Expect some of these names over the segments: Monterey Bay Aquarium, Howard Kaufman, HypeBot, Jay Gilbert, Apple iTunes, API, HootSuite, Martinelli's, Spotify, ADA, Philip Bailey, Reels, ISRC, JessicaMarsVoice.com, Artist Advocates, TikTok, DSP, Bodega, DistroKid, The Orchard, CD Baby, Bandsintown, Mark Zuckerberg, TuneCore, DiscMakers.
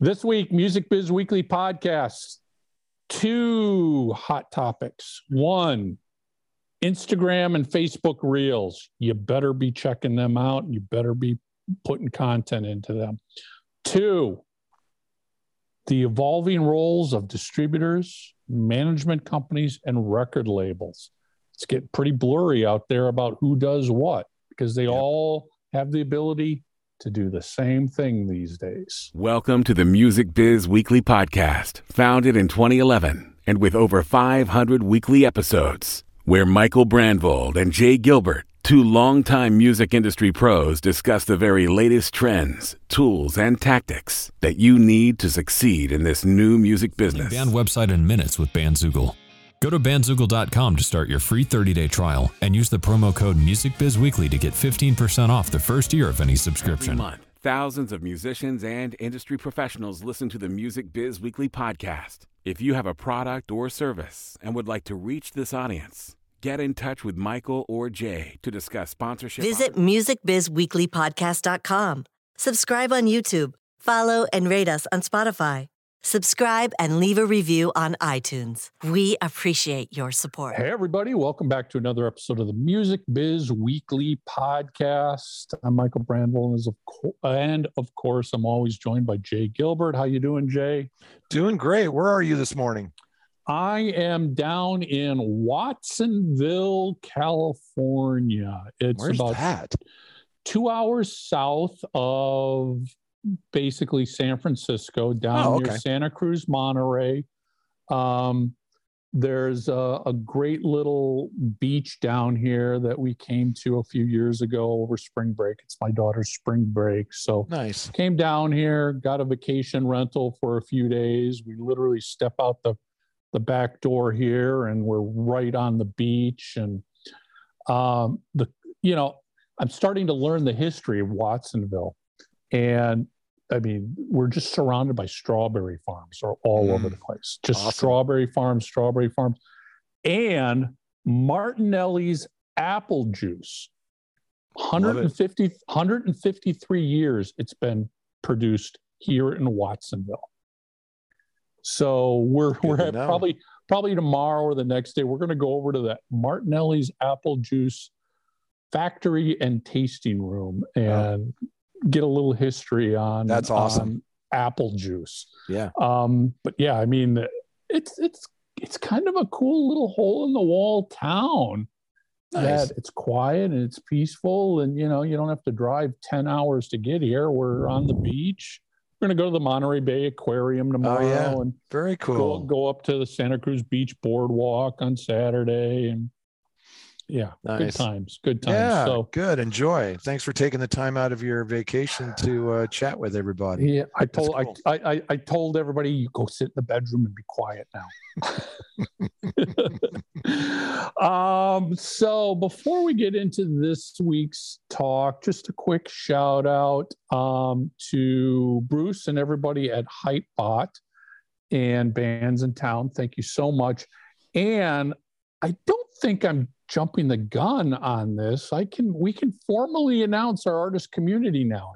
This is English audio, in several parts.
This week, Music Biz Weekly podcasts, 2 hot topics. 1, Instagram and Facebook Reels. You better be checking them out. You better be putting content into them. 2, the evolving roles of distributors, management companies, and record labels. It's getting pretty blurry out there about who does what, because they all have the ability to do the same thing these days. Welcome to the Music Biz Weekly Podcast, founded in 2011 and with over 500 weekly episodes, where Michael Brandvold and Jay Gilbert, 2 longtime music industry pros, discuss the very latest trends, tools, and tactics that you need to succeed in this new music business. Band website in minutes with Bandzoogle. Go to Bandzoogle.com to start your free 30-day trial and use the promo code MusicBizWeekly to get 15% off the first year of any subscription. Every month, thousands of musicians and industry professionals listen to the Music Biz Weekly podcast. If you have a product or service and would like to reach this audience, get in touch with Michael or Jay to discuss sponsorship. Visit MusicBizWeeklyPodcast.com. Subscribe on YouTube. Follow and rate us on Spotify. Subscribe and leave a review on iTunes. We appreciate your support. Hey, everybody. Welcome back to another episode of the Music Biz Weekly Podcast. I'm Michael Brandvold, and of course, I'm always joined by Jay Gilbert. How you doing, Jay? Doing great. Where are you this morning? I am down in Watsonville, California. It's Where's about that? 2 hours south of basically San Francisco, down near Santa Cruz, Monterey. There's a great little beach down here that we came to a few years ago over spring break. It's my daughter's spring break. So nice. Came down here, got a vacation rental for a few days. We literally step out the back door here and we're right on the beach. And I'm starting to learn the history of Watsonville. And I mean, we're just surrounded by strawberry farms or all over the place, just awesome. strawberry farms, and Martinelli's apple juice. 153 years it's been produced here in Watsonville. So we're probably tomorrow or the next day, we're going to go over to that Martinelli's apple juice factory and tasting room and get a little history on that's awesome on apple juice. But yeah, I mean, it's kind of a cool little hole in the wall town. Nice. That it's quiet and it's peaceful, and you don't have to drive 10 hours to get here. We're on the beach. We're going to go to the Monterey Bay Aquarium tomorrow. And very cool. Go up to the Santa Cruz Beach Boardwalk on Saturday. And yeah, nice. Good times. Yeah, so good. Enjoy. Thanks for taking the time out of your vacation to chat with everybody. Yeah, I told everybody, you go sit in the bedroom and be quiet now. So before we get into this week's talk, just a quick shout out to Bruce and everybody at HypeBot and Bandsintown. Thank you so much. And I don't think I'm jumping the gun on this. We can formally announce our artist community now,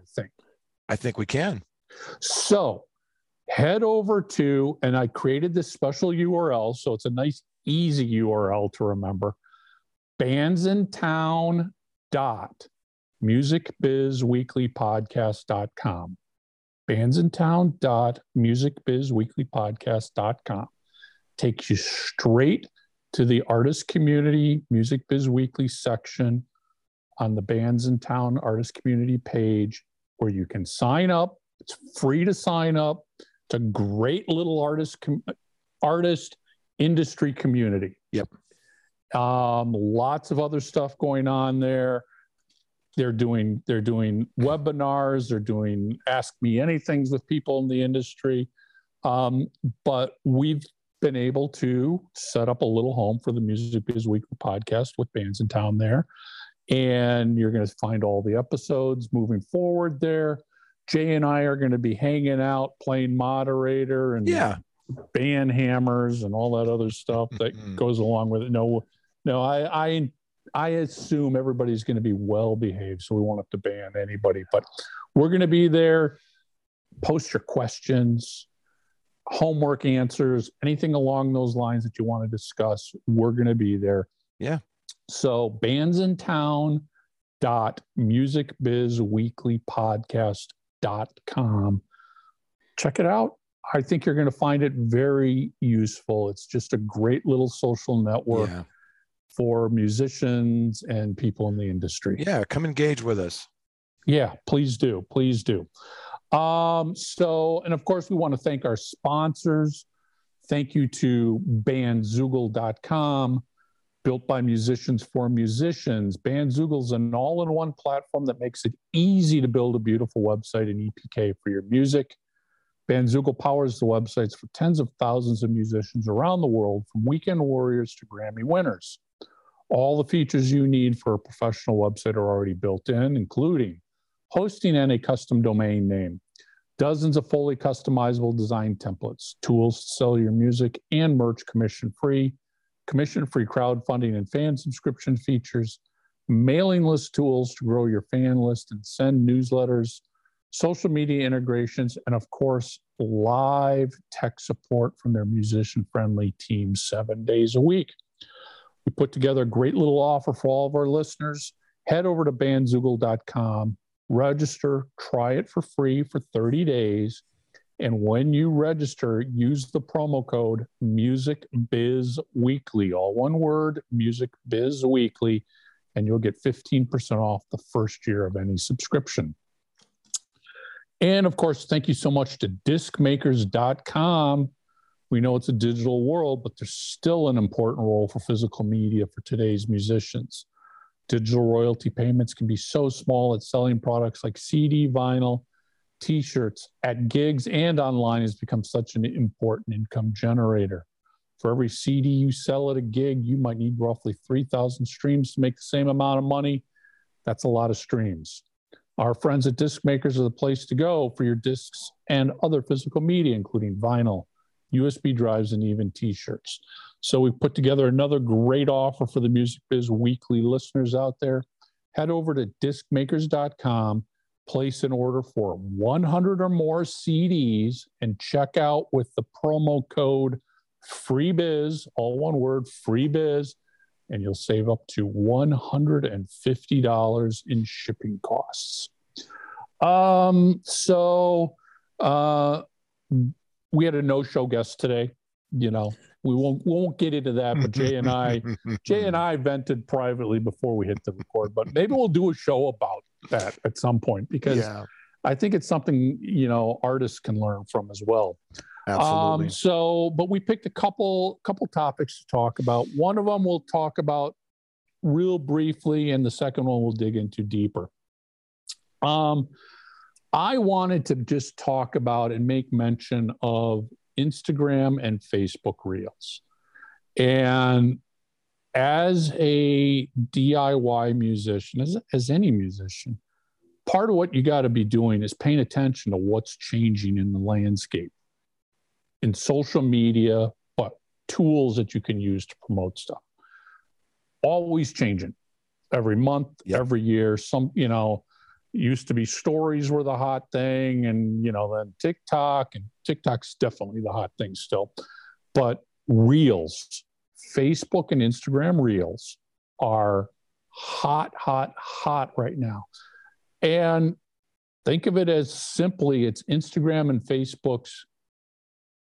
I think we can. So head over to, and I created this special URL, so it's a nice, easy URL to remember, bandsintown.musicbizweeklypodcast.com. bandsintown.musicbizweeklypodcast.com. Takes you straight to the Artist Community Music Biz Weekly section on the Bandsintown Artist Community page, where you can sign up. It's free to sign up. It's a great little artist industry community. Yep. Lots of other stuff going on there. They're doing webinars. They're doing Ask Me Anythings with people in the industry. But we've been able to set up a little home for the Music Biz Weekly podcast with Bandsintown there. And you're going to find all the episodes moving forward there. Jay and I are going to be hanging out, playing moderator and band hammers and all that other stuff that goes along with it. No, I assume everybody's going to be well behaved, so we won't have to ban anybody, but we're going to be there post your questions, homework answers, anything along those lines that you want to discuss, we're going to be there. Yeah. So bandsintown.musicbizweeklypodcast.com. Check it out. I think you're going to find it very useful. It's just a great little social network for musicians and people in the industry. Yeah, come engage with us. Yeah, please do. Please do. So, and of course, we want to thank our sponsors. Thank you to Bandzoogle.com, built by musicians for musicians. Bandzoogle is an all-in-one platform that makes it easy to build a beautiful website and EPK for your music. Bandzoogle powers the websites for tens of thousands of musicians around the world, from weekend warriors to Grammy winners. All the features you need for a professional website are already built in, including hosting and a custom domain name, dozens of fully customizable design templates, tools to sell your music and merch commission-free crowdfunding and fan subscription features, mailing list tools to grow your fan list and send newsletters, social media integrations, and of course, live tech support from their musician-friendly team 7 days a week. We put together a great little offer for all of our listeners. Head over to Bandzoogle.com, register, try it for free for 30 days, and when you register, use the promo code MUSICBIZWEEKLY, all one word, MUSICBIZWEEKLY, and you'll get 15% off the first year of any subscription. And of course, thank you so much to DiscMakers.com. We know it's a digital world, but there's still an important role for physical media for today's musicians. Digital royalty payments can be so small that selling products like CD, vinyl, t-shirts at gigs and online has become such an important income generator. For every CD you sell at a gig, you might need roughly 3,000 streams to make the same amount of money. That's a lot of streams. Our friends at DiscMakers are the place to go for your discs and other physical media, including vinyl, USB drives, and even t-shirts. So we've put together another great offer for the Music Biz Weekly listeners out there. Head over to discmakers.com, place an order for 100 or more CDs, and check out with the promo code FREEBIZ, all one word, FREEBIZ, and you'll save up to $150 in shipping costs. We had a no-show guest today. You know, we won't get into that, but Jay and I vented privately before we hit the record, but maybe we'll do a show about that at some point, because I think it's something, you know, artists can learn from as well. Absolutely. But we picked a couple topics to talk about. One of them we'll talk about real briefly, and the second one we'll dig into deeper. I wanted to just talk about and make mention of Instagram and Facebook Reels. And as a DIY musician, as any musician, part of what you got to be doing is paying attention to what's changing in the landscape, in social media, but tools that you can use to promote stuff. Always changing. Every month, every year, used to be stories were the hot thing, and, you know, then TikTok, and TikTok's definitely the hot thing still. But Reels, Facebook and Instagram Reels are hot, hot, hot right now. And think of it as simply it's Instagram and Facebook's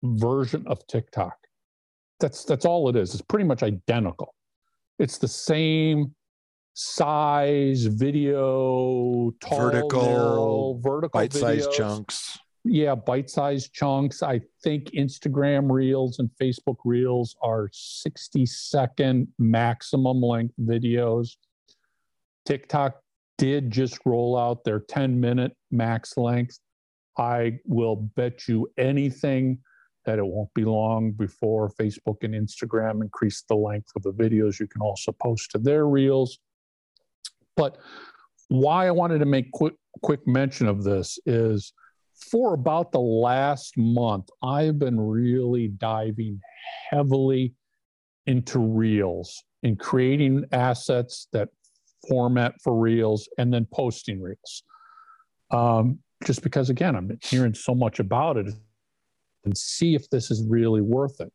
version of TikTok. That's all it is. It's pretty much identical. It's the same size, video, tall, vertical bite-sized chunks. Yeah, bite-sized chunks. I think Instagram Reels and Facebook Reels are 60-second maximum length videos. TikTok did just roll out their 10-minute max length. I will bet you anything that it won't be long before Facebook and Instagram increase the length of the videos you can also post to their Reels. But why I wanted to make quick mention of this is for about the last month, I've been really diving heavily into Reels and creating assets that format for Reels and then posting Reels. just because, again, I'm hearing so much about it, and see if this is really worth it.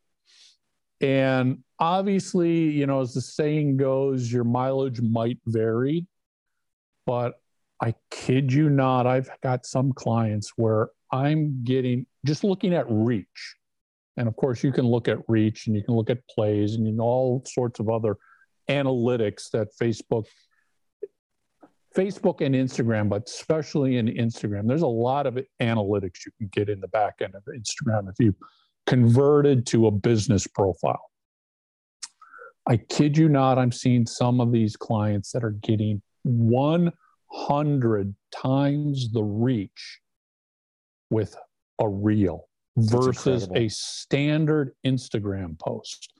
And obviously, you know, as the saying goes, your mileage might vary, but I kid you not, I've got some clients where I'm getting, just looking at reach. And of course, you can look at reach and you can look at plays and, you know, all sorts of other analytics that Facebook and Instagram, but especially in Instagram, there's a lot of analytics you can get in the back end of Instagram if you converted to a business profile. I kid you not, I'm seeing some of these clients that are getting 100 times the reach with a reel versus a standard Instagram post.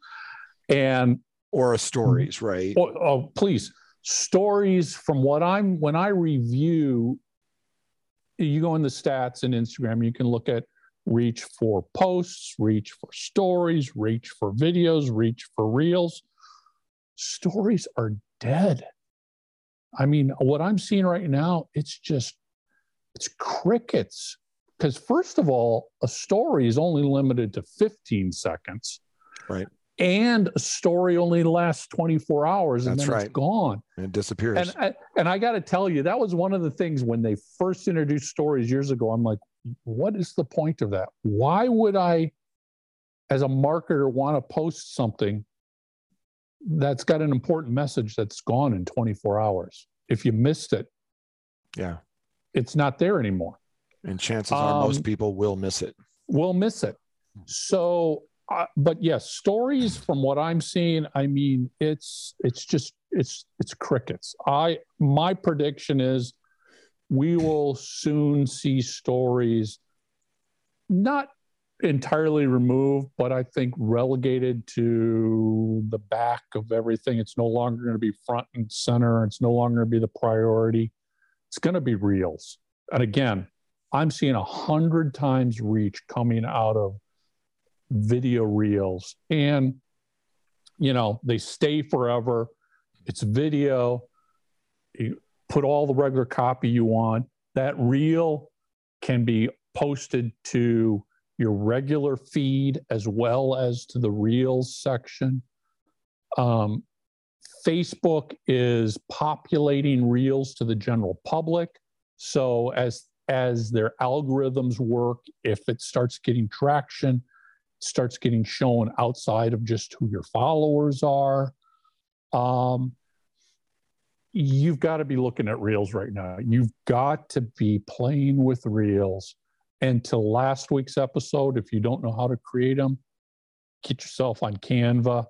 And or a stories, right? Oh, please. Stories, from what I'm, when I review, you go in the stats in Instagram, you can look at reach for posts, reach for stories, reach for videos, reach for reels. Stories are dead. I mean, what I'm seeing right now, it's just, it's crickets. Because first of all, a story is only limited to 15 seconds. Right. And a story only lasts 24 hours and then it's gone. And it disappears. And I got to tell you, that was one of the things when they first introduced stories years ago. I'm like, what is the point of that? Why would I, as a marketer, want to post something that's got an important message that's gone in 24 hours? If you missed it, yeah, it's not there anymore. And chances are most people will miss it. So... but yes, stories, from what I'm seeing, I mean, it's crickets. My prediction is we will soon see stories not entirely removed, but I think relegated to the back of everything. It's no longer going to be front and center. It's no longer going to be the priority. It's going to be reels. And again, I'm seeing 100 times reach coming out of video reels, and you know, they stay forever. It's video. You put all the regular copy you want. That reel can be posted to your regular feed as well as to the reels section. Facebook is populating reels to the general public. So as their algorithms work, if it starts getting traction, starts getting shown outside of just who your followers are. You've got to be looking at reels right now. You've got to be playing with reels. And to last week's episode, if you don't know how to create them, get yourself on Canva.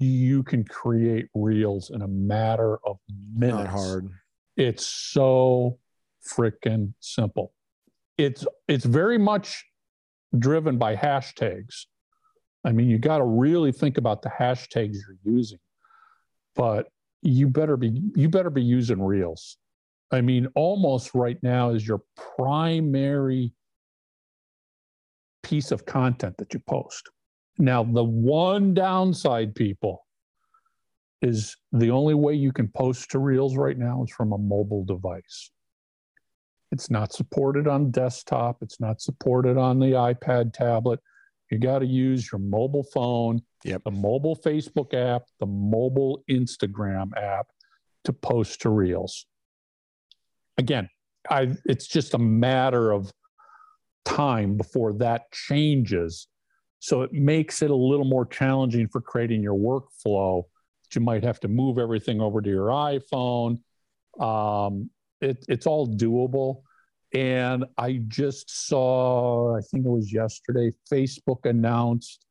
You can create reels in a matter of minutes. Not hard. It's so freaking simple. It's very much driven by hashtags. I mean, you got to really think about the hashtags you're using, but you better be using reels. I mean, almost right now is your primary piece of content that you post. Now, the one downside, people, is the only way you can post to reels right now is from a mobile device. It's not supported on desktop. It's not supported on the iPad, tablet. You got to use your mobile phone, the mobile Facebook app, the mobile Instagram app to post to reels. Again, it's just a matter of time before that changes. So it makes it a little more challenging for creating your workflow. You might have to move everything over to your iPhone. It's all doable. And I just saw, I think it was yesterday, Facebook announced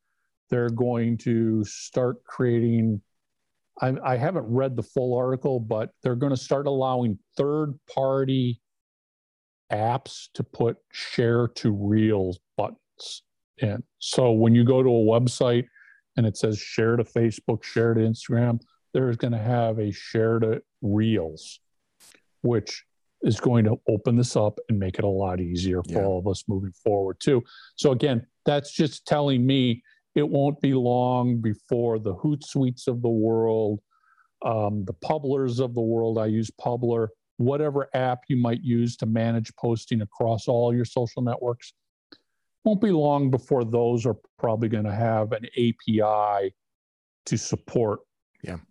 they're going to start creating, I haven't read the full article, but they're going to start allowing third-party apps to put share to reels buttons in. So when you go to a website and it says share to Facebook, share to Instagram, they're going to have a share to reels, which is going to open this up and make it a lot easier for all of us moving forward too. So again, that's just telling me it won't be long before the HootSuites of the world, the Publers of the world. I use Publer whatever app you might use to manage posting across all your social networks. Won't be long before those are probably going to have an API to support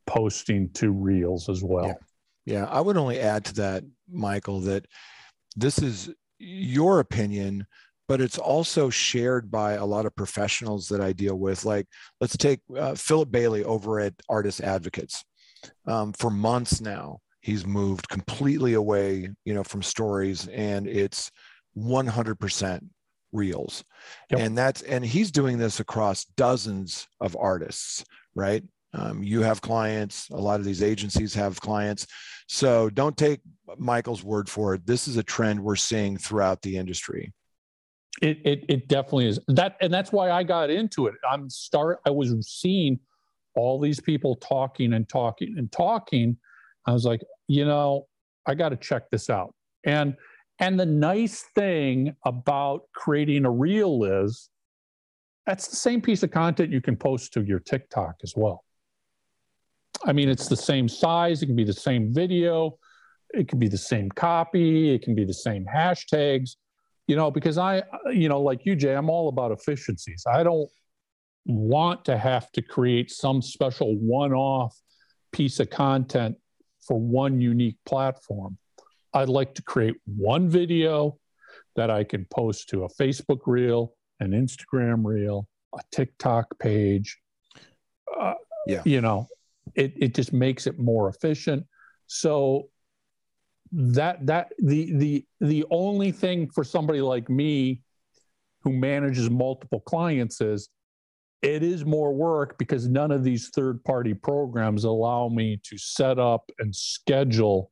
posting to Reels as well. Yeah, I would only add to that, Michael, that this is your opinion, but it's also shared by a lot of professionals that I deal with. Like, let's take Philip Bailey over at Artist Advocates. For months now, he's moved completely away, from stories, and it's 100% Reels. Yep. And he's doing this across dozens of artists, right? You have clients, a lot of these agencies have clients. So don't take Michael's word for it. This is a trend we're seeing throughout the industry. It definitely is. And that's why I got into it. I was seeing all these people talking and talking and talking. I was like, I got to check this out. And the nice thing about creating a reel is that's the same piece of content you can post to your TikTok as well. I mean, it's the same size. It can be the same video. It can be the same copy. It can be the same hashtags, because I like you, Jay, I'm all about efficiencies. I don't want to have to create some special one-off piece of content for one unique platform. I'd like to create one video that I can post to a Facebook reel, an Instagram reel, a TikTok page. It just makes it more efficient. So the only thing for somebody like me who manages multiple clients is it is more work, because none of these third-party programs allow me to set up and schedule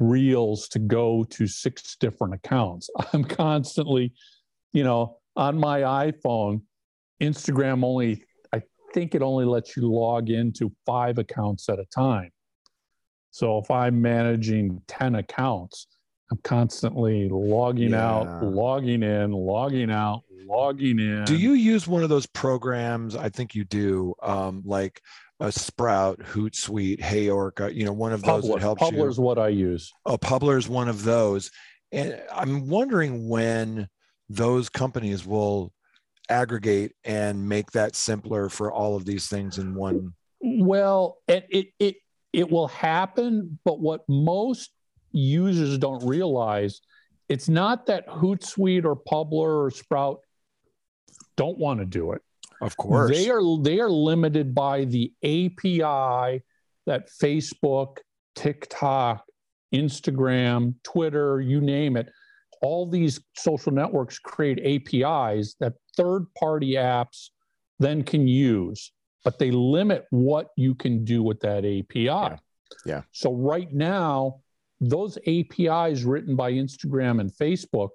reels to go to 6 different accounts. I'm constantly, on my iPhone, Instagram only, I think it only lets you log into 5 accounts at a time. So if I'm managing 10 accounts, I'm constantly logging out, logging in, logging out, logging in. Do you use one of those programs? I think you do, like a Sprout, HootSuite, Hey Orca, one of those that helps you. Publer is what I use. Oh, Publer is one of those. And I'm wondering when those companies will aggregate and make that simpler for all of these things in one. Well, it will happen, but what most users don't realize, it's not that HootSuite or Publer or Sprout don't want to do it. Of course. They are limited by the API that Facebook, TikTok, Instagram, Twitter, you name it, all these social networks create APIs that third-party apps then can use, but they limit what you can do with that API. Yeah. So right now, those APIs written by Instagram and Facebook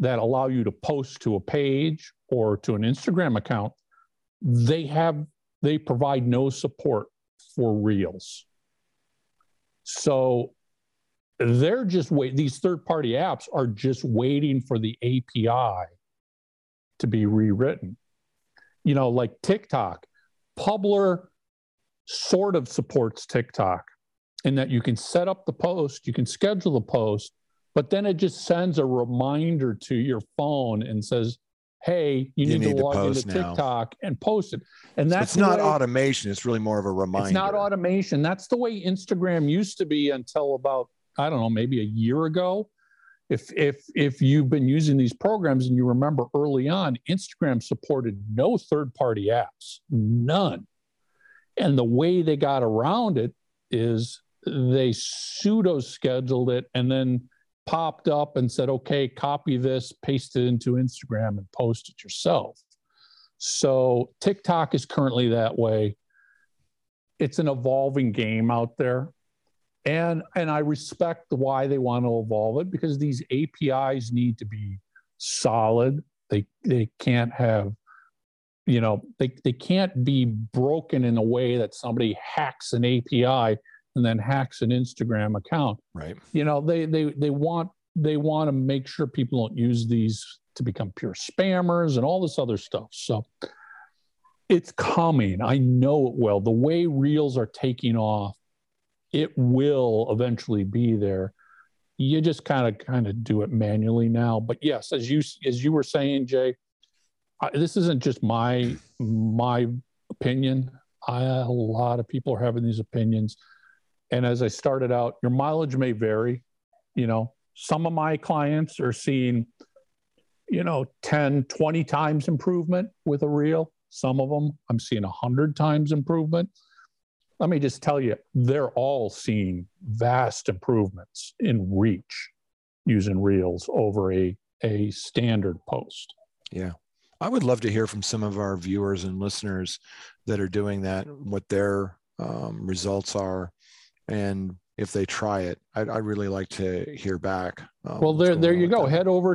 that allow you to post to a page or to an Instagram account, they provide no support for Reels. So they're just these third-party apps are just waiting for the API to be rewritten. Like TikTok, Publer sort of supports TikTok in that you can set up the post, you can schedule the post, but then it just sends a reminder to your phone and says, hey, you need to log into TikTok and post it. And that's so it's not automation. It's really more of a reminder. It's not automation. That's the way Instagram used to be until about, I don't know, maybe a year ago. If you've been using these programs and you remember early on, Instagram supported no third-party apps, none. And the way they got around it is they pseudo-scheduled it and then popped up and said, okay, copy this, paste it into Instagram and post it yourself. So TikTok is currently that way. It's an evolving game out there. And I respect why they want to evolve it, because these APIs need to be solid. They can't have, they can't be broken in a way that somebody hacks an API and then hacks an Instagram account. Right. They want to make sure people don't use these to become pure spammers and all this other stuff. So it's coming. I know it will. The way Reels are taking off, it will eventually be there. you just kind of do it manually now. But yes, as you were saying, Jay, this isn't just my opinion. A lot of people are having these opinions. And as I started out, your mileage may vary. You know, some of my clients are seeing, you know, 10, 20 times improvement with a reel. Some of them I'm seeing 100 times improvement. Let me just tell you, they're all seeing vast improvements in reach using reels over a standard post. Yeah. I would love to hear from some of our viewers and listeners that are doing that, what their results are, and if they try it. I'd really like to hear back. Well, there you go. Head over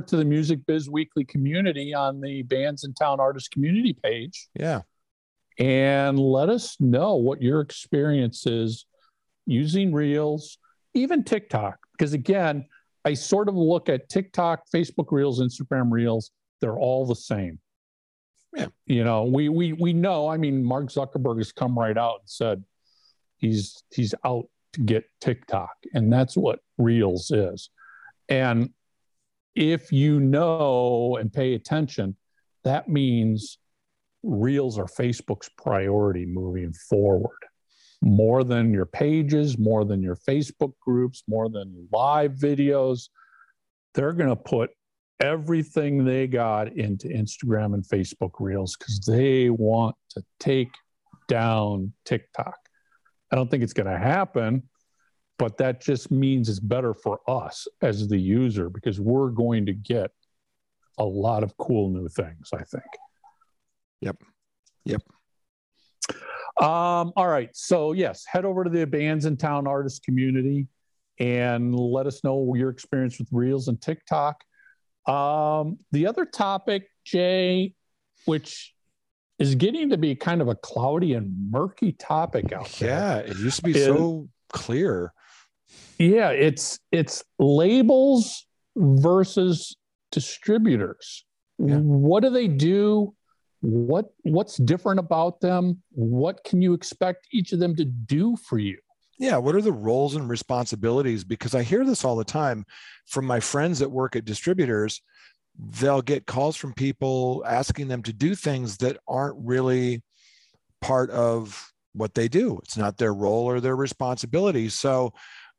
to the Music Biz Weekly community on the Bandsintown Artist Community page. Yeah. And let us know what your experience is using Reels, even TikTok. Because again, I sort of look at TikTok, Facebook Reels, Instagram Reels. They're all the same. Yeah. You know, we know, I mean, Mark Zuckerberg has come right out and said he's out to get TikTok. And that's what Reels is. And if you know and pay attention, that means Reels are Facebook's priority moving forward, more than your pages, more than your Facebook groups, more than live videos. They're going to put everything they got into Instagram and Facebook Reels because they want to take down TikTok. I don't think it's going to happen, but that just means it's better for us as the user because we're going to get a lot of cool new things, I think. Yep. All right. So yes, head over to the Bandsintown Artist Community and let us know your experience with Reels and TikTok. The other topic, Jay, which is getting to be kind of a cloudy and murky topic out there. Yeah, it used to be so clear. Yeah, it's labels versus distributors. Yeah. What do they do? What's different about them? What can you expect each of them to do for you? Yeah. What are the roles and responsibilities? Because I hear this all the time from my friends that work at distributors. They'll get calls from people asking them to do things that aren't really part of what they do. It's not their role or their responsibility. So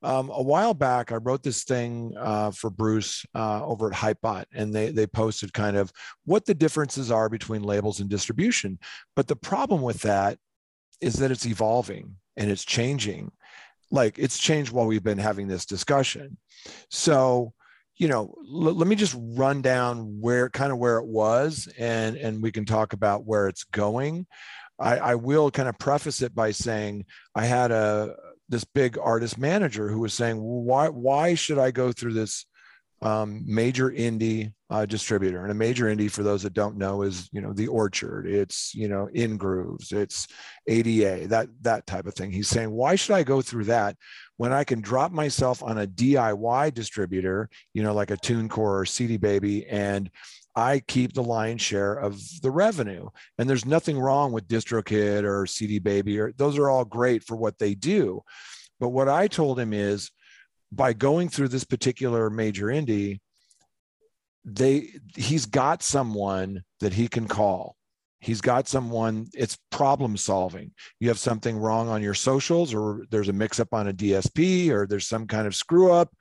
a while back, I wrote this thing for Bruce over at HypeBot, and they posted kind of what the differences are between labels and distribution. But the problem with that is that it's evolving and it's changing. Like, it's changed while we've been having this discussion. So, you know, let me just run down where it was, and we can talk about where it's going. I will kind of preface it by saying I had this big artist manager who was saying, why should I go through this major indie distributor? And a major indie, for those that don't know, is, you know, The Orchard, it's, you know, In Grooves, it's ADA, that type of thing. He's saying, why should I go through that when I can drop myself on a DIY distributor, you know, like a TuneCore or CD Baby, and I keep the lion's share of the revenue? And there's nothing wrong with DistroKid or CD Baby, or those are all great for what they do. But what I told him is, by going through this particular major indie, he's got someone that he can call. He's got someone. It's problem solving. You have something wrong on your socials, or there's a mix up on a DSP, or there's some kind of screw up.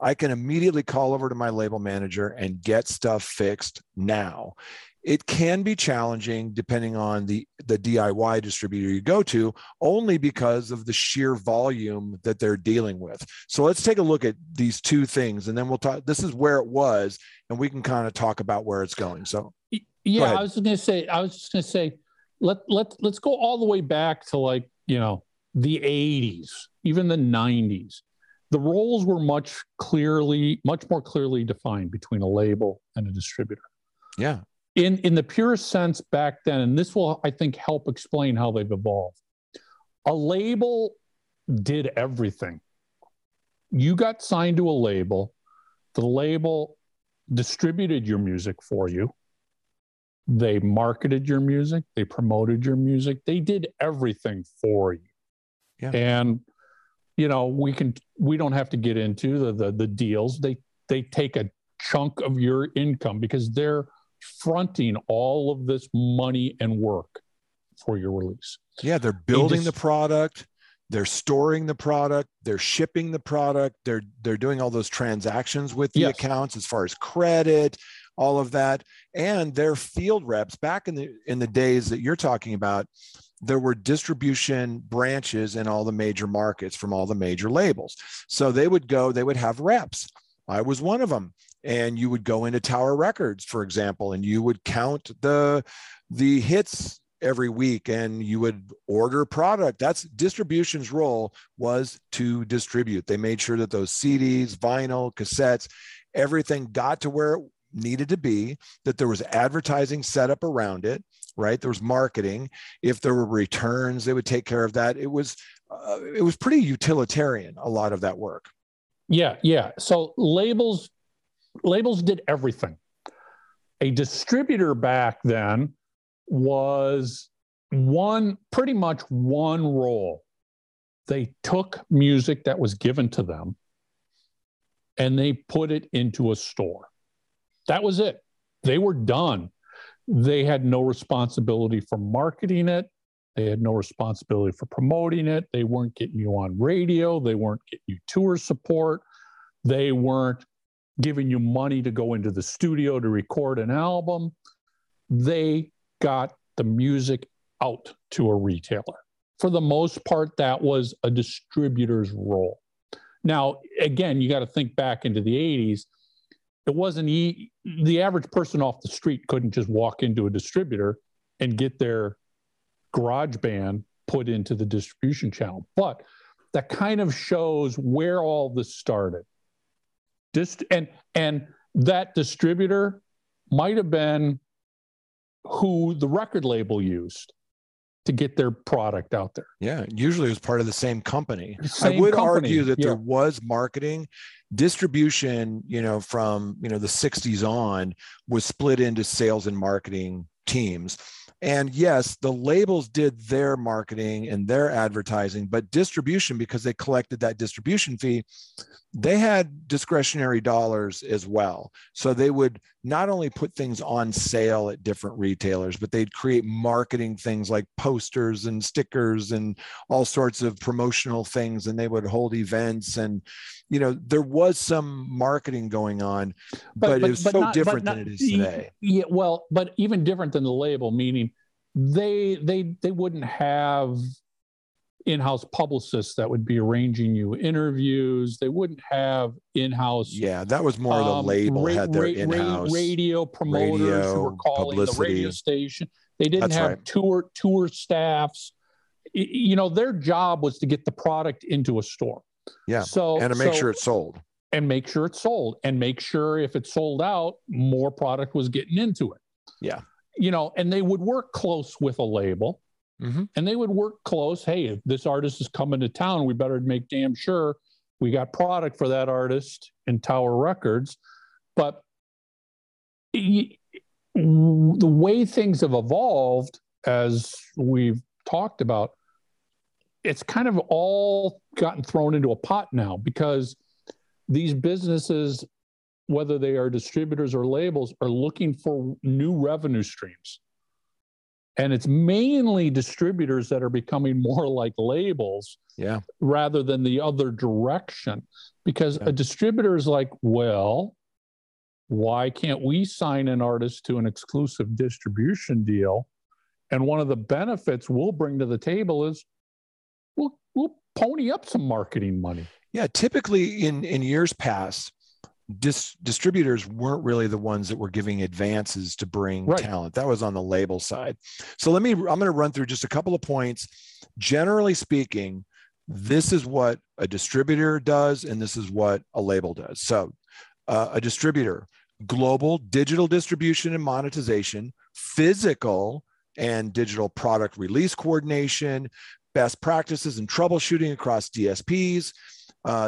I can immediately call over to my label manager and get stuff fixed now. It can be challenging depending on the DIY distributor you go to, only because of the sheer volume that they're dealing with. So let's take a look at these two things, and then we'll talk. This is where it was, and we can kind of talk about where it's going. So yeah, go. I was just going to say, let's go all the way back to, like, you know, the 80s, even the 90s. The roles were much more clearly defined between a label and a distributor. Yeah. In the pure sense back then, and this will, I think, help explain how they've evolved. A label did everything. You got signed to a label. The label distributed your music for you. They marketed your music. They promoted your music. They did everything for you. Yeah. And you know, we don't have to get into the deals. They take a chunk of your income because they're fronting all of this money and work for your release. Yeah, they're building the product, they're storing the product, they're shipping the product, they're doing all those transactions with the accounts as far as credit, all of that. And their field reps, back in the days that you're talking about, there were distribution branches in all the major markets from all the major labels. So they would go, they would have reps. I was one of them. And you would go into Tower Records, for example, and you would count the hits every week and you would order product. That's distribution's role, was to distribute. They made sure that those CDs, vinyl, cassettes, everything got to where it needed to be, that there was advertising set up around it, right? There was marketing. If there were returns, they would take care of that. It was pretty utilitarian, a lot of that work. Yeah, yeah. So labels did everything. A distributor back then was pretty much one role. They took music that was given to them and they put it into a store. That was it. They were done. They had no responsibility for marketing it. They had no responsibility for promoting it. They weren't getting you on radio. They weren't getting you tour support. They weren't giving you money to go into the studio to record an album. They got the music out to a retailer. For the most part, that was a distributor's role. Now, again, you got to think back into the 80s. It wasn't the average person off the street couldn't just walk into a distributor and get their garage band put into the distribution channel. But that kind of shows where all this started. And that distributor might have been who the record label used to get their product out there. Yeah, usually it was part of the same company. I would argue that there was marketing. Distribution, from the 60s on, was split into sales and marketing teams. And yes, the labels did their marketing and their advertising, but distribution, because they collected that distribution fee, they had discretionary dollars as well. So they would not only put things on sale at different retailers, but they'd create marketing things like posters and stickers and all sorts of promotional things. And they would hold events and, there was some marketing going on, but it was so different than it is today. Yeah, well, but even different than the label, meaning they wouldn't have in-house publicists that would be arranging you interviews. They wouldn't have in-house. Yeah, that was more the label had their in-house radio promoters who were calling publicity. The radio station. They didn't have tour staffs. Their job was to get the product into a store. Yeah. So, and to make sure it sold and make sure if it sold out, more product was getting into it. Yeah. And they would work close with a label and they would work close. Hey, if this artist is coming to town, we better make damn sure we got product for that artist in Tower Records. But the way things have evolved, as we've talked about, it's kind of all gotten thrown into a pot now because these businesses, whether they are distributors or labels, are looking for new revenue streams. And it's mainly distributors that are becoming more like labels rather than the other direction, because a distributor is like, well, why can't we sign an artist to an exclusive distribution deal? And one of the benefits we'll bring to the table is we'll pony up some marketing money. Yeah, typically in years past, distributors weren't really the ones that were giving advances to bring talent. That was on the label side. So I'm going to run through just a couple of points. Generally speaking, this is what a distributor does and this is what a label does. So a distributor, global digital distribution and monetization, physical and digital product release coordination, best practices and troubleshooting across DSPs,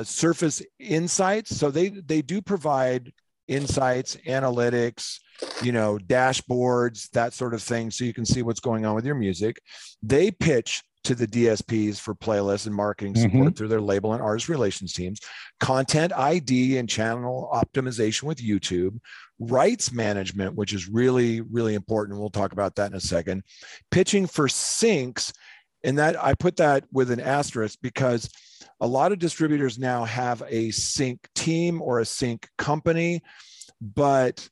surface insights. So they do provide insights, analytics, dashboards, that sort of thing. So you can see what's going on with your music. They pitch to the DSPs for playlists and marketing support through their label and artist relations teams, content ID and channel optimization with YouTube, rights management, which is really, really important. We'll talk about that in a second. Pitching for syncs. And that I put that with an asterisk because a lot of distributors now have a sync team or a sync company, but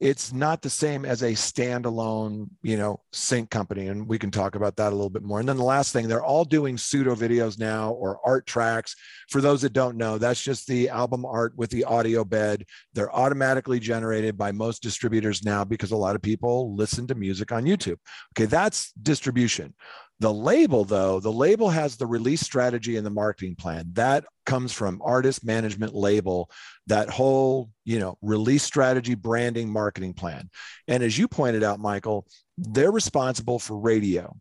it's not the same as a standalone, you know, sync company. And we can talk about that a little bit more. And then the last thing, they're all doing pseudo videos now or art tracks. For those that don't know, that's just the album art with the audio bed. They're automatically generated by most distributors now because a lot of people listen to music on YouTube. Okay, that's distribution. The label, though, the label has the release strategy and the marketing plan. That comes from artist management label, that whole, you know, release strategy, branding, marketing plan. And as you pointed out, Michael, they're responsible for radio,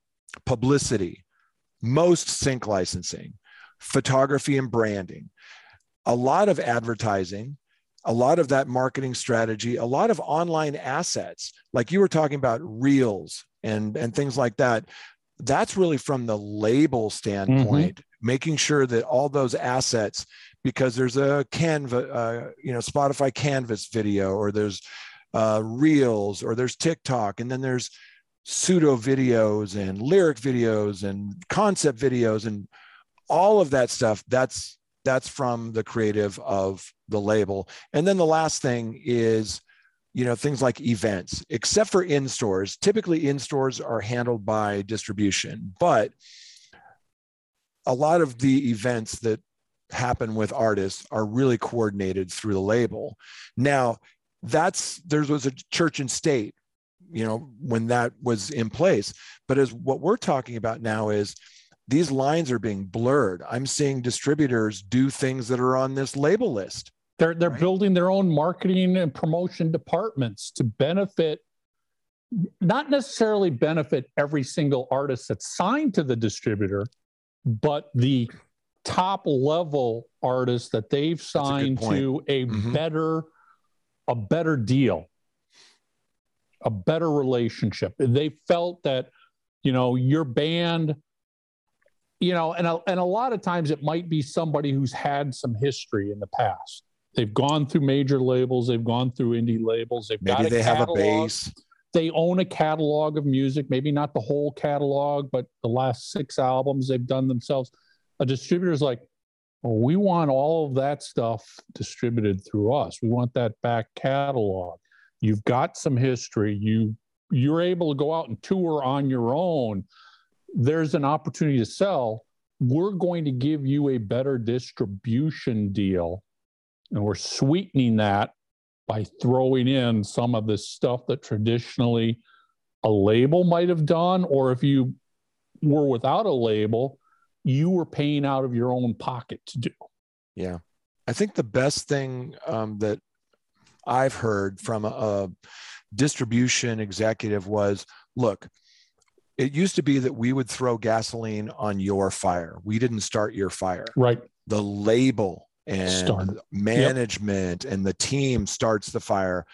publicity, most sync licensing, photography and branding, a lot of advertising, a lot of that marketing strategy, a lot of online assets, like you were talking about Reels and things like that. That's really from the label standpoint, making sure that all those assets, because there's a Canva, you know, Spotify Canvas video, or there's Reels, or there's TikTok, and then there's pseudo videos and lyric videos and concept videos and all of that stuff. That's from the creative of the label. And then the last thing is, you know, things like events, except for in-stores. Typically in-stores are handled by distribution, but a lot of the events that happen with artists are really coordinated through the label. Now, there was a church and state, you know, when that was in place. But as what we're talking about now is these lines are being blurred. I'm seeing distributors do things that are on this label list. They're right. Building their own marketing and promotion departments to benefit, not necessarily benefit every single artist that's signed to the distributor, but the top level artists that they've signed to a better deal, a better relationship. They felt that, you know, your band, you know, and a lot of times it might be somebody who's had some history in the past. They've gone through major labels. They've gone through indie labels. They've got a catalog. Have a base. They own a catalog of music, maybe not the whole catalog, but the last 6 albums they've done themselves. A distributor's like, well, we want all of that stuff distributed through us. We want that back catalog. You've got some history. You're able to go out and tour on your own. There's an opportunity to sell. We're going to give you a better distribution deal. And we're sweetening that by throwing in some of this stuff that traditionally a label might have done, or if you were without a label, you were paying out of your own pocket to do. Yeah. I think the best thing that I've heard from a distribution executive was, look, it used to be that we would throw gasoline on your fire. We didn't start your fire. Right. The label and management and the team starts the fire.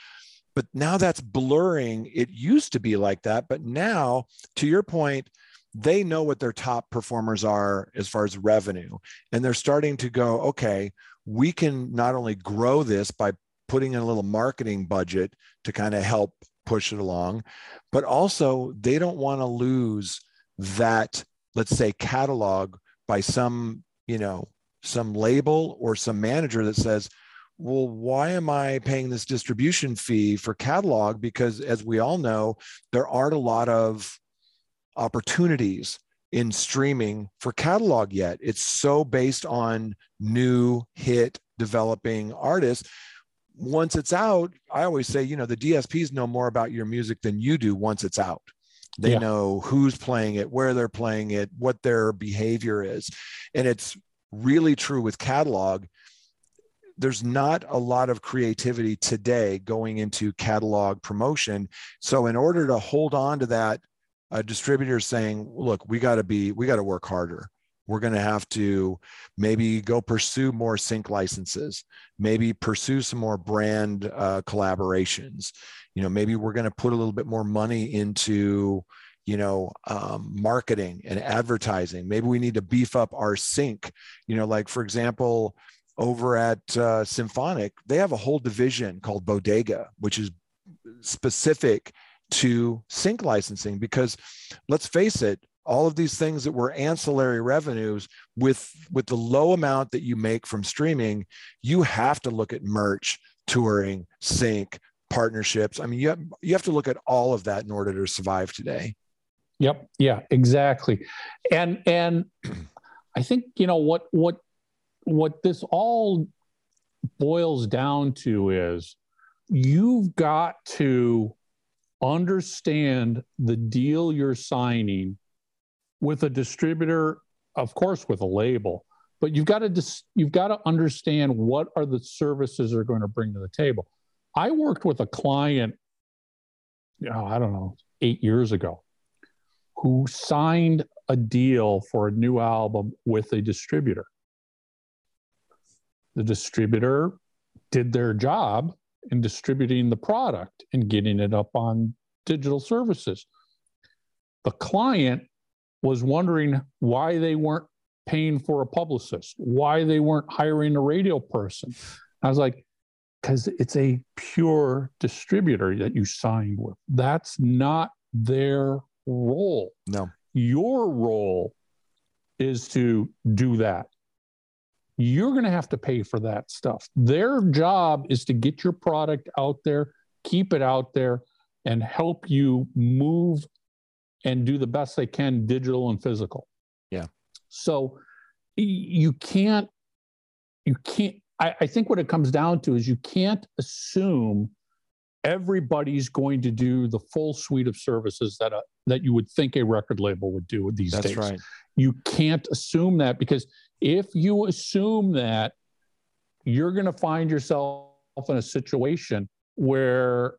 But now that's blurring. It used to be like that, but now, to your point, they know what their top performers are as far as revenue, and they're starting to go, okay, we can not only grow this by putting in a little marketing budget to kind of help push it along, but also they don't want to lose that, let's say, catalog by some, you know, some label or some manager that says, well, why am I paying this distribution fee for catalog? Because as we all know, there aren't a lot of opportunities in streaming for catalog yet. It's so based on new hit developing artists. Once it's out, I always say, you know, the DSPs know more about your music than you do once it's out. They know who's playing it, where they're playing it, what their behavior is. And it's really true with catalog. There's not a lot of creativity today going into catalog promotion. So in order to hold on to that, a distributor saying, look, we got to work harder. We're going to have to maybe go pursue more sync licenses, maybe pursue some more brand collaborations. You know, maybe we're going to put a little bit more money into you know, marketing and advertising. Maybe we need to beef up our sync, you know, like for example, over at Symphonic, they have a whole division called Bodega, which is specific to sync licensing, because let's face it, all of these things that were ancillary revenues with the low amount that you make from streaming, you have to look at merch, touring, sync, partnerships. I mean, you have to look at all of that in order to survive today. Yep. Yeah, exactly. And I think, you know, what this all boils down to is you've got to understand the deal you're signing with a distributor, of course, with a label, but you've got to understand what are the services they're going to bring to the table. I worked with a client, I don't know, 8 years ago, who signed a deal for a new album with a distributor. The distributor did their job in distributing the product and getting it up on digital services. The client was wondering why they weren't paying for a publicist, why they weren't hiring a radio person. I was like, because it's a pure distributor that you signed with. That's not their role. No. Your role is to do that. You're going to have to pay for that stuff. Their job is to get your product out there, keep it out there, and help you move and do the best they can, digital and physical. Yeah. So I think what it comes down to is you can't assume everybody's going to do the full suite of services that you would think a record label would do these days. That's right. You can't assume that, because if you assume that, you're going to find yourself in a situation where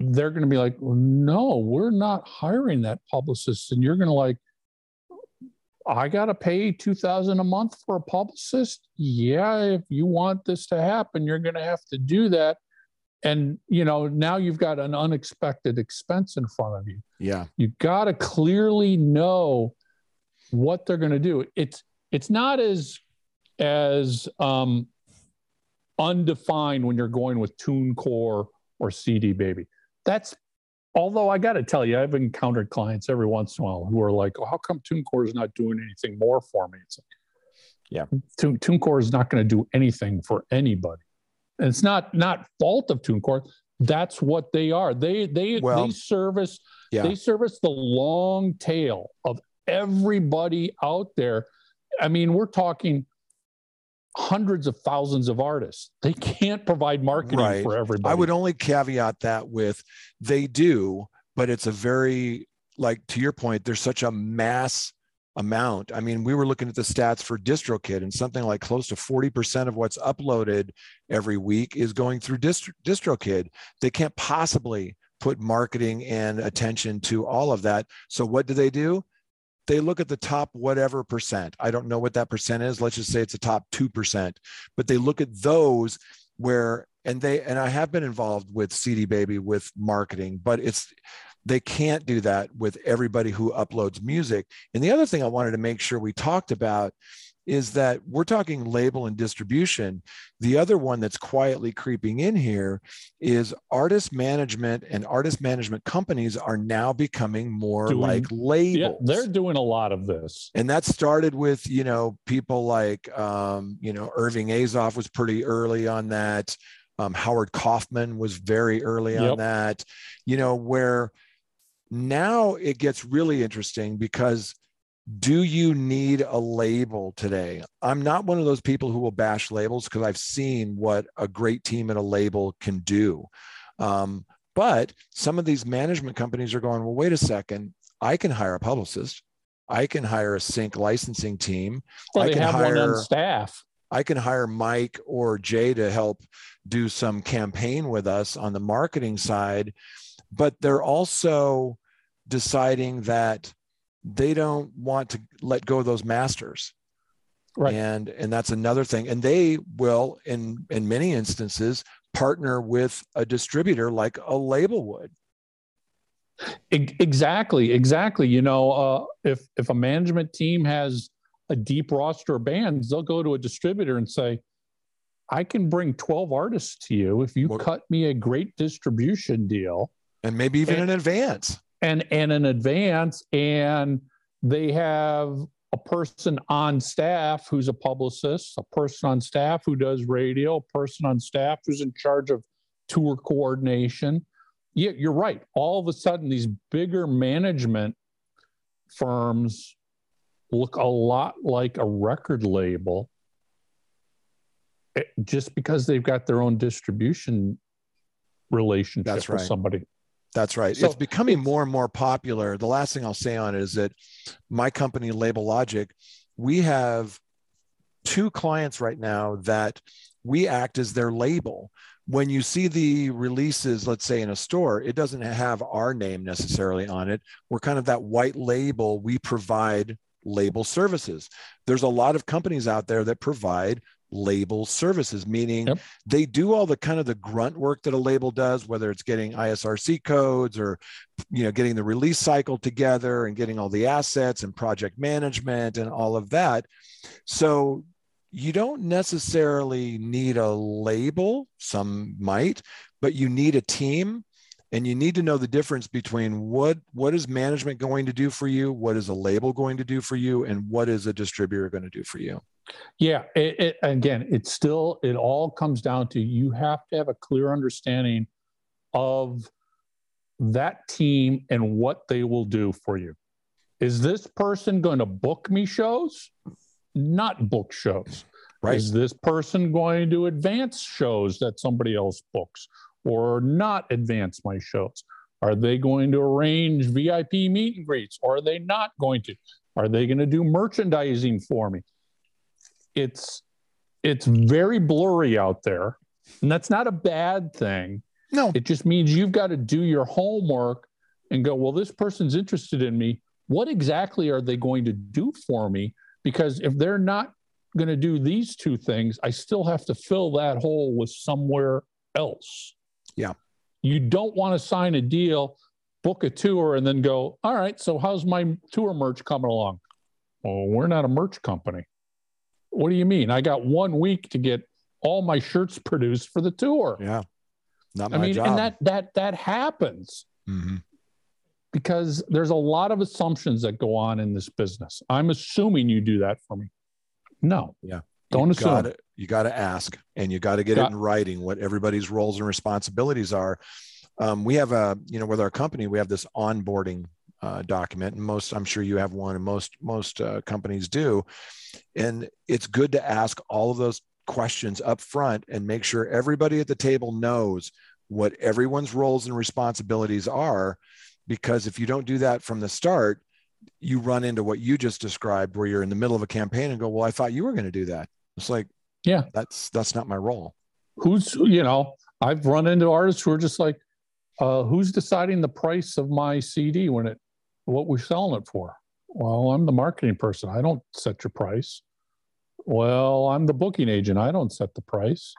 they're going to be like, no, we're not hiring that publicist. And you're going to like, I got to pay $2,000 a month for a publicist. Yeah. If you want this to happen, you're going to have to do that. And, you know, now you've got an unexpected expense in front of you. Yeah. You got to clearly know what they're going to do. It's not as undefined when you're going with TuneCore or CD Baby. That's, although I got to tell you, I've encountered clients every once in a while who are like, oh, how come TuneCore is not doing anything more for me? It's like, yeah, TuneCore is not going to do anything for anybody. And it's not fault of TuneCore. That's what they are. They service the long tail of everybody out there. I mean, we're talking hundreds of thousands of artists. They can't provide marketing for everybody. I would only caveat that with they do, but it's a very, like to your point, there's such a mass amount. I mean, we were looking at the stats for DistroKid, and something like close to 40% of what's uploaded every week is going through DistroKid. They can't possibly put marketing and attention to all of that. So what do? They look at the top whatever percent. I don't know what that percent is. Let's just say it's the top 2%. But they look at those where, and I have been involved with CD Baby with marketing, but they can't do that with everybody who uploads music. And the other thing I wanted to make sure we talked about is that we're talking label and distribution. The other one that's quietly creeping in here is artist management, and artist management companies are now becoming more like labels. Yeah, they're doing a lot of this. And that started with, you know, people like, Irving Azoff was pretty early on that. Howard Kaufman was very early on that, you know, where now it gets really interesting because do you need a label today? I'm not one of those people who will bash labels because I've seen what a great team and a label can do. But some of these management companies are going, well, wait a second, I can hire a publicist. I can hire a sync licensing team. Well, I can hire one on staff. I can hire Mike or Jay to help do some campaign with us on the marketing side. But they're also deciding that they don't want to let go of those masters. Right. And that's another thing. And they will, in many instances, partner with a distributor like a label would. Exactly. You know, if a management team has a deep roster of bands, they'll go to a distributor and say, I can bring 12 artists to you if you cut me a great distribution deal. And maybe even an advance. And an advance. And they have a person on staff who's a publicist, a person on staff who does radio, a person on staff who's in charge of tour coordination. Yeah, you're right. All of a sudden, these bigger management firms look a lot like a record label just because they've got their own distribution relationship with somebody. That's right. So, it's becoming more and more popular. The last thing I'll say on it is that my company, Label Logic, we have two clients right now that we act as their label. When you see the releases, let's say in a store, it doesn't have our name necessarily on it. We're kind of that white label. We provide label services. There's a lot of companies out there that provide label services, meaning they do all the kind of the grunt work that a label does, whether it's getting ISRC codes or, you know, getting the release cycle together and getting all the assets and project management and all of that. So you don't necessarily need a label, some might, but you need a team and you need to know the difference between what is management going to do for you, what is a label going to do for you, and what is a distributor going to do for you. Yeah. Again, it all comes down to, you have to have a clear understanding of that team and what they will do for you. Is this person going to book me shows? Not book shows. Right. Is this person going to advance shows that somebody else books or not advance my shows? Are they going to arrange VIP meet and greets? Or are they not going to? Are they going to do merchandising for me? It's very blurry out there, and that's not a bad thing. No, it just means you've got to do your homework and go, well, this person's interested in me. What exactly are they going to do for me? Because if they're not going to do these two things, I still have to fill that hole with somewhere else. Yeah. You don't want to sign a deal, book a tour, and then go, all right, so how's my tour merch coming along? Well, we're not a merch company. What do you mean? I got 1 week to get all my shirts produced for the tour. Yeah. Not my job. And that happens because there's a lot of assumptions that go on in this business. I'm assuming you do that for me. No. Yeah. Don't assume. You got to ask, and you got to get it in writing what everybody's roles and responsibilities are. We have with our company, we have this onboarding document, and most, I'm sure you have one, and most companies do. And it's good to ask all of those questions up front and make sure everybody at the table knows what everyone's roles and responsibilities are, because if you don't do that from the start, you run into what you just described, where you're in the middle of a campaign and go, well, I thought you were going to do that. It's like, yeah, that's not my role. I've run into artists who are just like, who's deciding the price of my CD what we're selling it for? Well, I'm the marketing person. I don't set your price. Well, I'm the booking agent. I don't set the price.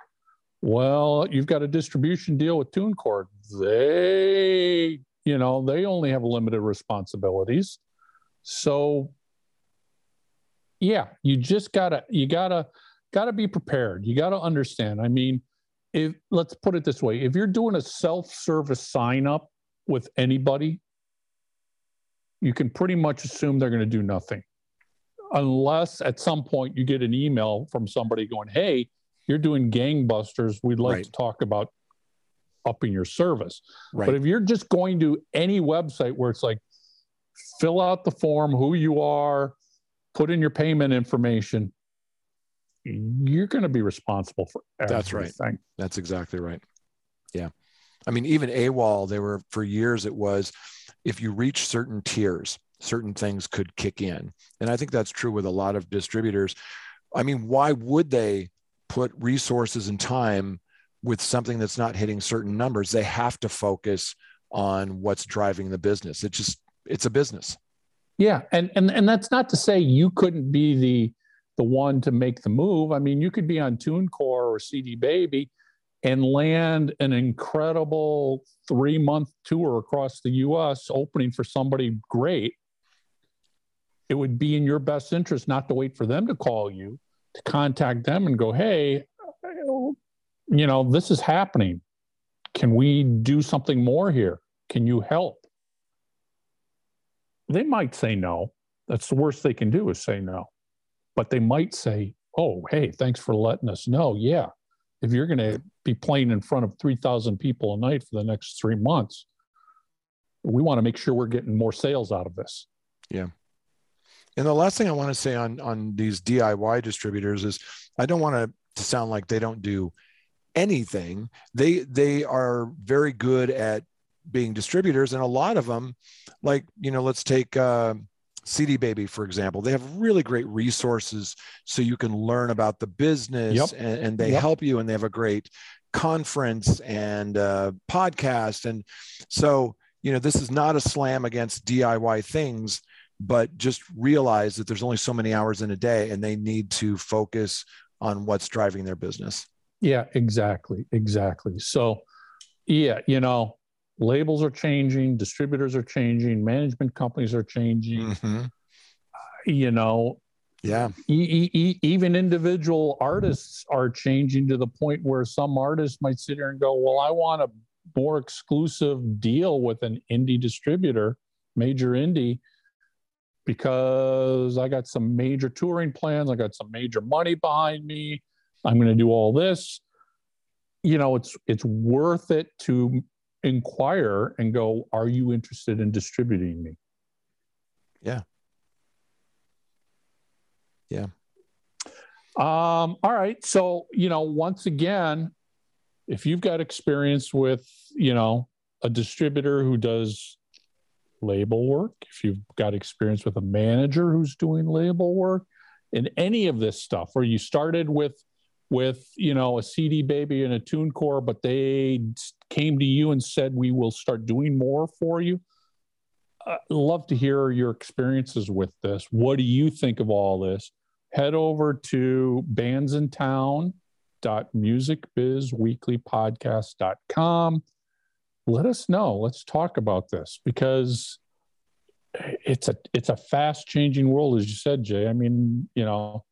Well, you've got a distribution deal with TuneCore. They only have limited responsibilities. So yeah, you just gotta be prepared. You gotta understand. I mean, let's put it this way. If you're doing a self-service sign up with anybody, you can pretty much assume they're going to do nothing, unless at some point you get an email from somebody going, hey, you're doing gangbusters. We'd like to talk about upping your service. Right. But if you're just going to any website where it's like, fill out the form, who you are, put in your payment information, you're going to be responsible for everything. That's right. That's exactly right. Yeah. I mean, even AWAL, for years it was, if you reach certain tiers, certain things could kick in. And I think that's true with a lot of distributors. I mean, why would they put resources and time with something that's not hitting certain numbers? They have to focus on what's driving the business. It's a business. Yeah. And that's not to say you couldn't be the one to make the move. I mean, you could be on TuneCore or CD Baby and land an incredible 3-month tour across the U.S. opening for somebody great, it would be in your best interest not to wait for them to call you, to contact them and go, hey, you know, this is happening. Can we do something more here? Can you help? They might say no. That's the worst they can do is say no. But they might say, oh, hey, thanks for letting us know. Yeah. If you're going to be playing in front of 3,000 people a night for the next 3 months, we want to make sure we're getting more sales out of this. Yeah. And the last thing I want to say on these DIY distributors is I don't want to sound like they don't do anything. They are very good at being distributors. And a lot of them, like, you know, let's take CD Baby, for example. They have really great resources so you can learn about the business. Yep. And they Yep. help you, and they have a great conference and podcast. And so, you know, this is not a slam against DIY things, but just realize that there's only so many hours in a day and they need to focus on what's driving their business. Yeah, exactly. Exactly. So yeah, you know, labels are changing, distributors are changing, management companies are changing, mm-hmm. You know, yeah. Even individual artists are changing to the point where some artists might sit here and go, well, I want a more exclusive deal with an indie distributor, major indie, because I got some major touring plans. I got some major money behind me. I'm going to do all this. You know, it's worth it to inquire and go, are you interested in distributing me? Yeah. Yeah. All right. So, you know, once again, if you've got experience with, you know, a distributor who does label work, if you've got experience with a manager who's doing label work, and any of this stuff, or you started with you know, a CD Baby and a TuneCore, but they came to you and said, we will start doing more for you. I'd love to hear your experiences with this. What do you think of all this? Head over to bandsintown.musicbizweeklypodcast.com. Let us know. Let's talk about this, because it's a fast changing world, as you said, Jay. I mean, you know,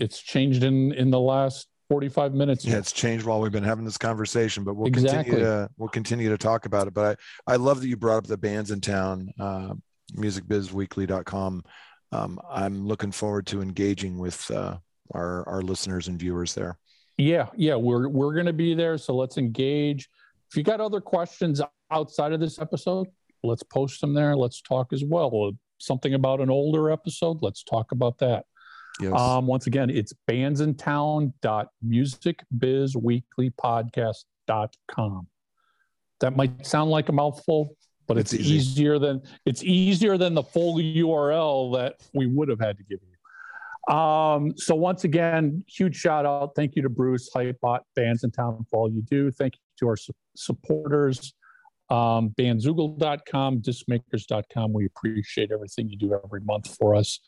it's changed in the last 45 minutes. Yeah, it's changed while we've been having this conversation, but we'll continue to talk about it. But I love that you brought up the Bandsintown, musicbizweekly.com. I'm looking forward to engaging with our listeners and viewers there. Yeah, yeah, we're going to be there, so let's engage. If you got other questions outside of this episode, let's post them there. Let's talk as well. Something about an older episode, let's talk about that. Yes. Once again, it's bandsintown.musicbizweeklypodcast.com. That might sound like a mouthful, but it's easier than the full URL that we would have had to give you. So once again, huge shout out. Thank you to Bruce, HypeBot, Bandsintown for all you do. Thank you to our supporters, Bandzoogle.com, DiscMakers.com. We appreciate everything you do every month for us.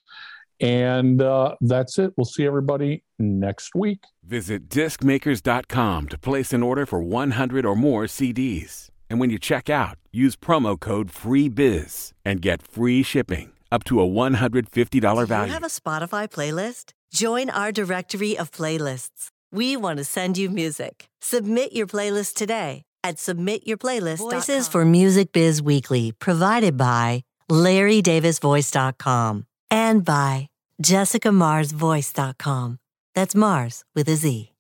And that's it. We'll see everybody next week. Visit DiscMakers.com to place an order for 100 or more CDs. And when you check out, use promo code FREEBIZ and get free shipping up to a $150 value. Do you have a Spotify playlist? Join our directory of playlists. We want to send you music. Submit your playlist today at SubmitYourPlaylist.com. Voices for Music Biz Weekly, provided by LarryDavisVoice.com. And by JessicaMarsVoice.com. That's Mars with a Z.